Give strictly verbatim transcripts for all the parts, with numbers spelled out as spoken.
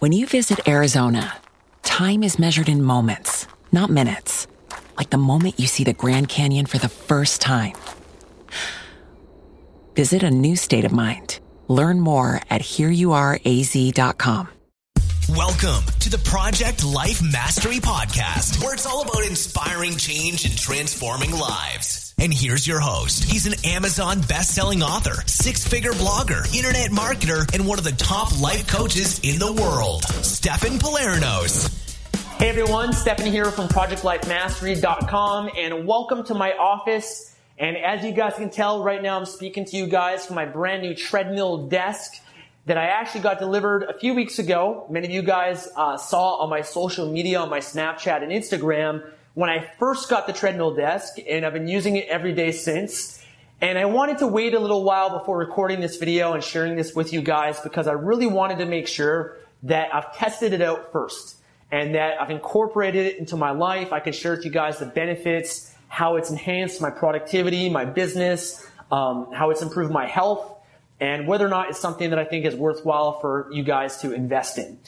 When you visit Arizona, time is measured in moments, not minutes. Like the moment you see the Grand Canyon for the first time. Visit a new state of mind. Learn more at here you are a z dot com. Welcome to the Project Life Mastery Podcast, where it's all about inspiring change and transforming lives. And here's your host. He's an Amazon best-selling author, six-figure blogger, internet marketer, and one of the top life coaches in the world, Stefan Pilarinos. Hey everyone, Stefan here from project life mastery dot com, and welcome to my office. And as you guys can tell, right now I'm speaking to you guys from my brand new treadmill desk that I actually got delivered a few weeks ago. Many of you guys uh, saw on my social media, on my Snapchat and Instagram, when I first got the treadmill desk, and I've been using it every day since. And I wanted to wait a little while before recording this video and sharing this with you guys because I really wanted to make sure that I've tested it out first and that I've incorporated it into my life. I can share with you guys the benefits, how it's enhanced my productivity, my business, um, how it's improved my health, and whether or not it's something that I think is worthwhile for you guys to invest in.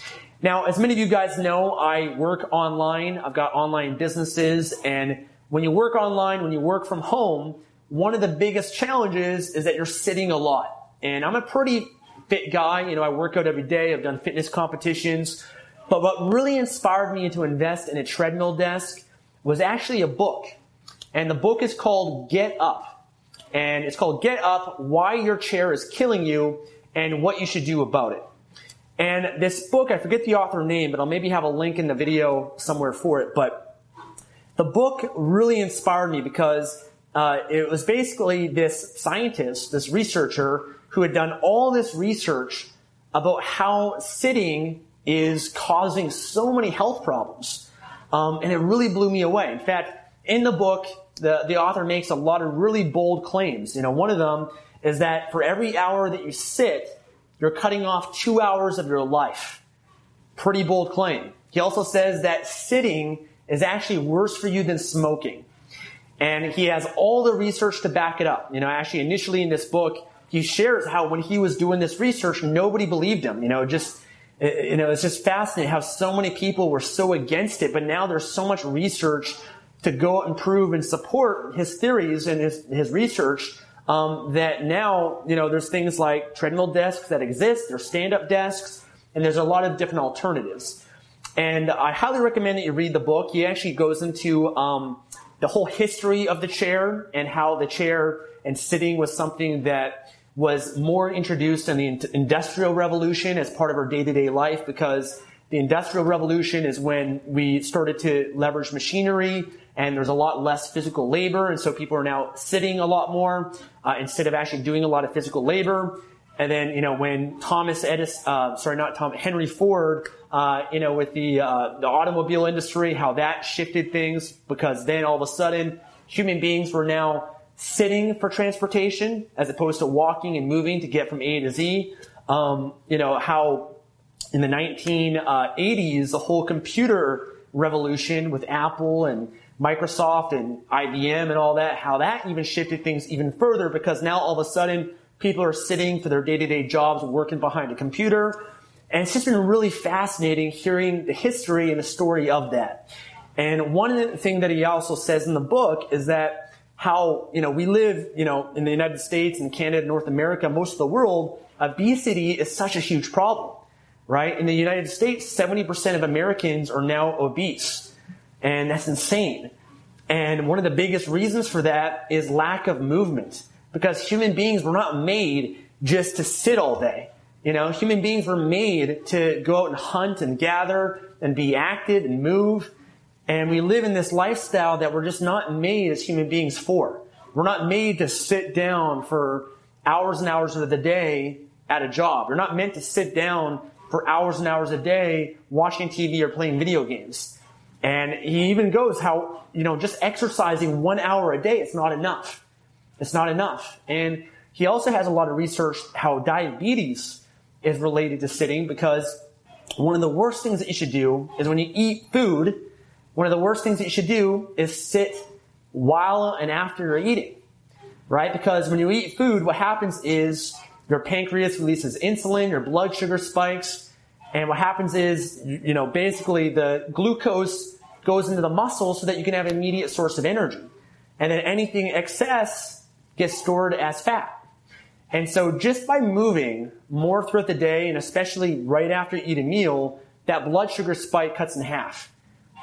Now, as many of you guys know, I work online. I've got online businesses. And when you work online, when you work from home, one of the biggest challenges is that you're sitting a lot. And I'm a pretty fit guy. You know, I work out every day. I've done fitness competitions. But what really inspired me to invest in a treadmill desk was actually a book. And the book is called Get Up. And it's called Get Up, Why Your Chair is Killing You and What You Should Do About It. And this book, I forget the author name, but I'll maybe have a link in the video somewhere for it. But the book really inspired me because uh, it was basically this scientist, this researcher, who had done all this research about how sitting is causing so many health problems. Um, and it really blew me away. In fact, in the book, The, the author makes a lot of really bold claims. You know, one of them is that for every hour that you sit, you're cutting off two hours of your life. Pretty bold claim. He also says that sitting is actually worse for you than smoking. And he has all the research to back it up. You know, actually initially in this book, he shares how when he was doing this research, nobody believed him. You know, just, you know, it's just fascinating how so many people were so against it, but now there's so much research to go out and prove and support his theories and his, his research, um, that now, you know, there's things like treadmill desks that exist, there's stand-up desks, and there's a lot of different alternatives. And I highly recommend that you read the book. He actually goes into um, the whole history of the chair and how the chair and sitting was something that was more introduced in the Industrial Revolution as part of our day-to-day life, because the Industrial Revolution is when we started to leverage machinery, and there's a lot less physical labor, and so people are now sitting a lot more uh, instead of actually doing a lot of physical labor. And then, you know, when Thomas Edison, uh, sorry, not Tom, Henry Ford, uh, you know, with the uh, the automobile industry, how that shifted things, because then all of a sudden human beings were now sitting for transportation as opposed to walking and moving to get from A to Z. Um, you know, how in the nineteen eighties, the whole computer revolution with Apple and Microsoft and I B M and all that, how that even shifted things even further, because now all of a sudden people are sitting for their day-to-day jobs, working behind a computer. And it's just been really fascinating hearing the history and the story of that. And one thing that he also says in the book is that how, you know, we live, you know, in the United States and Canada, North America, most of the world, obesity is such a huge problem, right? In the United States, seventy percent of Americans are now obese. And that's insane. And one of the biggest reasons for that is lack of movement. Because human beings were not made just to sit all day. You know, human beings were made to go out and hunt and gather and be active and move. And we live in this lifestyle that we're just not made as human beings for. We're not made to sit down for hours and hours of the day at a job. You're not meant to sit down for hours and hours a day watching T V or playing video games. And he even goes how, you know, just exercising one hour a day, it's not enough. It's not enough. And he also has a lot of research how diabetes is related to sitting, because one of the worst things that you should do is when you eat food, one of the worst things that you should do is sit while and after you're eating, right? Because when you eat food, what happens is your pancreas releases insulin, your blood sugar spikes, and what happens is, you know, basically the glucose goes into the muscle so that you can have an immediate source of energy. And then anything excess gets stored as fat. And so just by moving more throughout the day, and especially right after you eat a meal, that blood sugar spike cuts in half.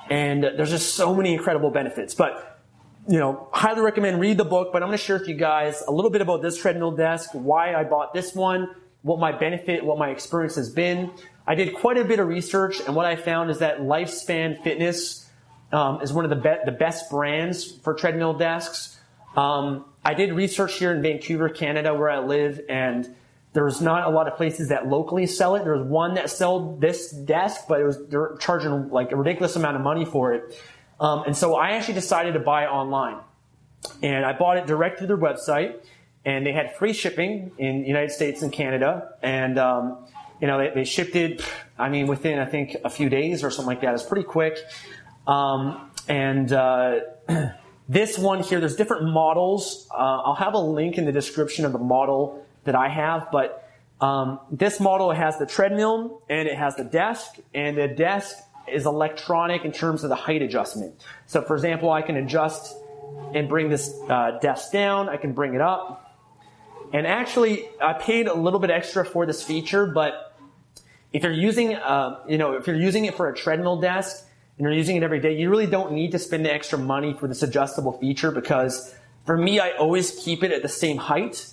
And there's just so many incredible benefits. But, you know, highly recommend read the book, but I'm going to share with you guys a little bit about this treadmill desk, why I bought this one, what my benefit, what my experience has been. I did quite a bit of research, and what I found is that Lifespan Fitness um, is one of the, be- the best brands for treadmill desks. Um, I did research here in Vancouver, Canada, where I live, and there's not a lot of places that locally sell it. There was one that sold this desk, but it was they're charging like a ridiculous amount of money for it. Um, and so I actually decided to buy online, and I bought it direct through their website, and they had free shipping in the United States and Canada. And, um, you know, they, they shipped it, I mean, within, I think, a few days or something like that. It's pretty quick. Um, and, uh, this one here, there's different models. Uh, I'll have a link in the description of the model that I have, but um, this model has the treadmill and it has the desk, and the desk is electronic in terms of the height adjustment. So, for example, I can adjust and bring this uh, desk down. I can bring it up. And actually, I paid a little bit extra for this feature, but if you're using, uh, you know, if you're using it for a treadmill desk, and you're using it every day, you really don't need to spend the extra money for this adjustable feature, because for me, I always keep it at the same height.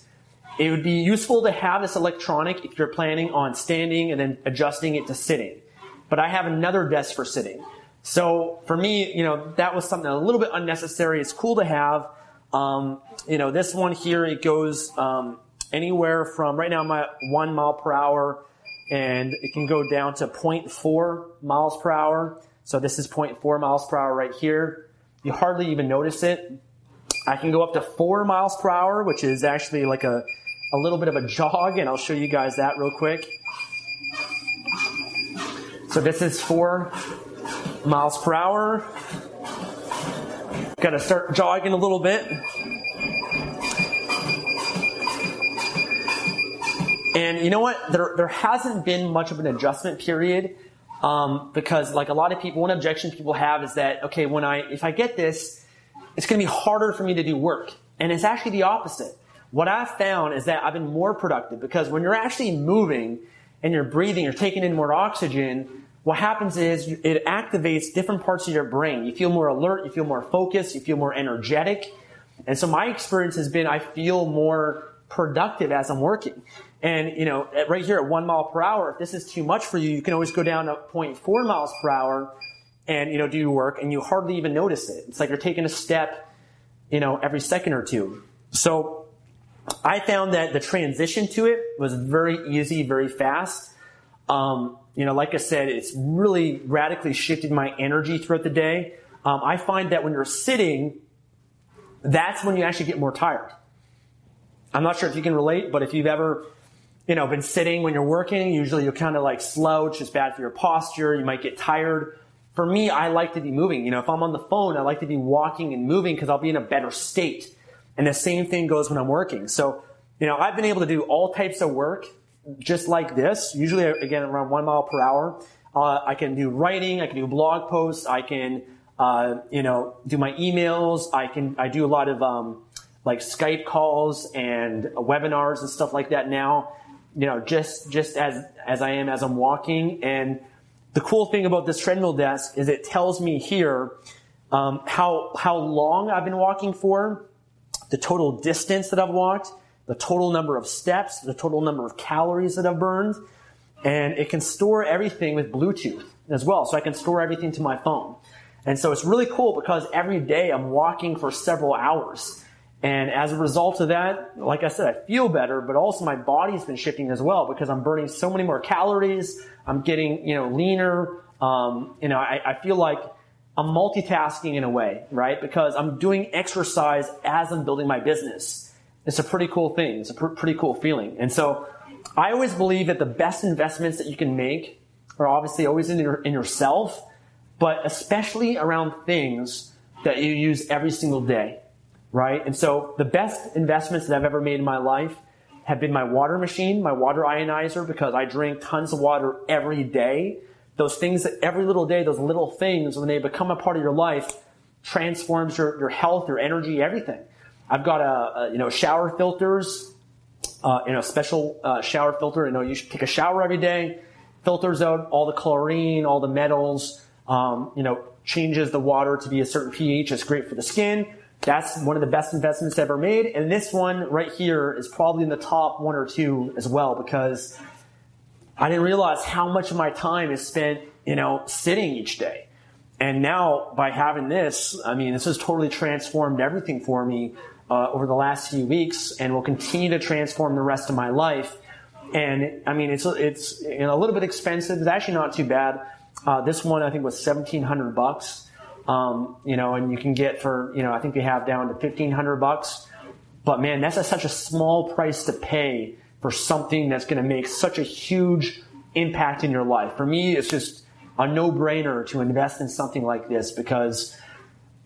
It would be useful to have this electronic if you're planning on standing and then adjusting it to sitting. But I have another desk for sitting. So for me, you know, that was something a little bit unnecessary. It's cool to have. Um, you know, this one here, it goes um, anywhere from, right now I'm at one mile per hour, and it can go down to zero point four miles per hour. So this is zero point four miles per hour right here. You hardly even notice it. I can go up to four miles per hour, which is actually like a, a little bit of a jog, and I'll show you guys that real quick. So this is four miles per hour. Got to start jogging a little bit. And you know what? There, there hasn't been much of an adjustment period. Um, because like a lot of people, one objection people have is that, okay, when I, if I get this, it's going to be harder for me to do work. And it's actually the opposite. What I've found is that I've been more productive, because when you're actually moving and you're breathing, you're taking in more oxygen, what happens is it activates different parts of your brain. You feel more alert, you feel more focused, you feel more energetic. And so my experience has been I feel more productive as I'm working. And, you know, right here at one mile per hour, if this is too much for you, you can always go down to zero point four miles per hour and, you know, do your work, and you hardly even notice it. It's like you're taking a step, you know, every second or two. So I found that the transition to it was very easy, very fast. Um, you know, like I said, it's really radically shifted my energy throughout the day. Um, I find that when you're sitting, that's when you actually get more tired. I'm not sure if you can relate, but if you've ever... you know, been sitting when you're working, usually you're kind of like slouch, it's bad for your posture, you might get tired. For me, I like to be moving. You know, if I'm on the phone, I like to be walking and moving because I'll be in a better state. And the same thing goes when I'm working. So, you know, I've been able to do all types of work just like this, usually, again, around one mile per hour. Uh, I can do writing, I can do blog posts, I can, uh, you know, do my emails, I can, I do a lot of um, like Skype calls and webinars and stuff like that now. You know, just, just as, as I am, as I'm walking. And the cool thing about this treadmill desk is it tells me here um, how how long I've been walking for, the total distance that I've walked, the total number of steps, the total number of calories that I've burned, and it can store everything with Bluetooth as well. So I can store everything to my phone. And so it's really cool because every day I'm walking for several hours. And as a result of that, like I said, I feel better, but also my body's been shifting as well because I'm burning so many more calories. I'm getting, you know, leaner. Um, you know, I, I feel like I'm multitasking in a way, right? Because I'm doing exercise as I'm building my business. It's a pretty cool thing. It's a pr- pretty cool feeling. And so I always believe that the best investments that you can make are obviously always in your, in yourself, but especially around things that you use every single day, right? And so the best investments that I've ever made in my life have been my water machine, my water ionizer, because I drink tons of water every day. Those things that every little day, those little things, when they become a part of your life, transforms your, your health, your energy, everything. I've got a, a you know, shower filters, uh, you know, special uh, shower filter. You know, you should take a shower every day, filters out all the chlorine, all the metals, Um, you know, changes the water to be a certain pH. It's great for the skin. That's one of the best investments ever made. And this one right here is probably in the top one or two as well, because I didn't realize how much of my time is spent, you know, sitting each day. And now by having this, I mean, this has totally transformed everything for me uh, over the last few weeks and will continue to transform the rest of my life. And I mean, it's, it's you know, a little bit expensive. It's actually not too bad. Uh, this one I think was seventeen hundred bucks, um, you know, and you can get for, you know, I think they have down to fifteen hundred bucks, but man, that's a, such a small price to pay for something that's going to make such a huge impact in your life. For me, it's just a no brainer to invest in something like this because,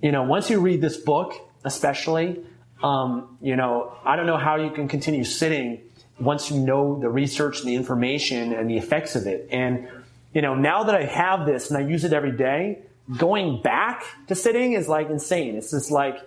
you know, once you read this book, especially, um, you know, I don't know how you can continue sitting once you know the research and the information and the effects of it. And you know, now that I have this and I use it every day, going back to sitting is like insane. It's just like,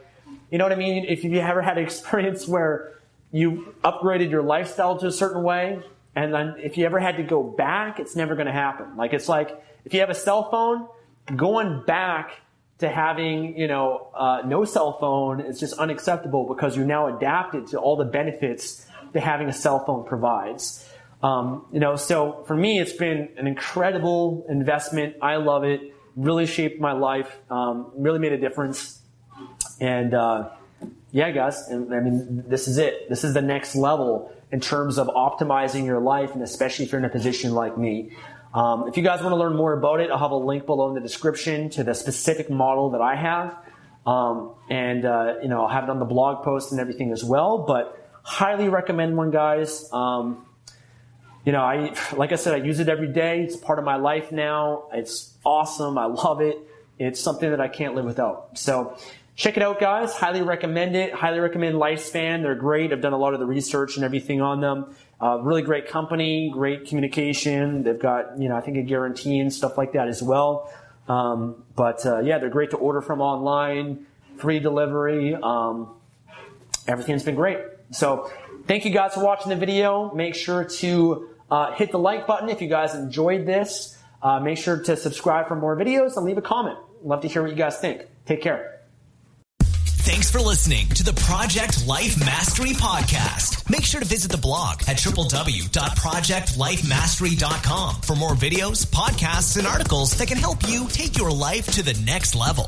you know what I mean? If you ever had an experience where you upgraded your lifestyle to a certain way, and then if you ever had to go back, it's never going to happen. Like, it's like if you have a cell phone, going back to having, you know, uh, no cell phone is just unacceptable because you're now adapted to all the benefits that having a cell phone provides. Um, you know, so for me, it's been an incredible investment. I love it. Really shaped my life. Um, really made a difference. And, uh, yeah, guys, I mean, this is it. This is the next level in terms of optimizing your life. And especially if you're in a position like me. Um, if you guys want to learn more about it, I'll have a link below in the description to the specific model that I have. Um, and, uh, you know, I'll have it on the blog post and everything as well, but highly recommend one, guys. Um, You know, I, like I said, I use it every day. It's part of my life now. It's awesome. I love it. It's something that I can't live without. So check it out, guys. Highly recommend it. Highly recommend Lifespan. They're great. I've done a lot of the research and everything on them. Uh, really great company, great communication. They've got, you know, I think a guarantee and stuff like that as well. Um, but, uh, yeah, they're great to order from online, free delivery. Um, everything's been great. So thank you guys for watching the video. Make sure to Uh, hit the like button if you guys enjoyed this. Uh, make sure to subscribe for more videos and leave a comment. Love to hear what you guys think. Take care. Thanks for listening to the Project Life Mastery Podcast. Make sure to visit the blog at w w w dot project life mastery dot com for more videos, podcasts, and articles that can help you take your life to the next level.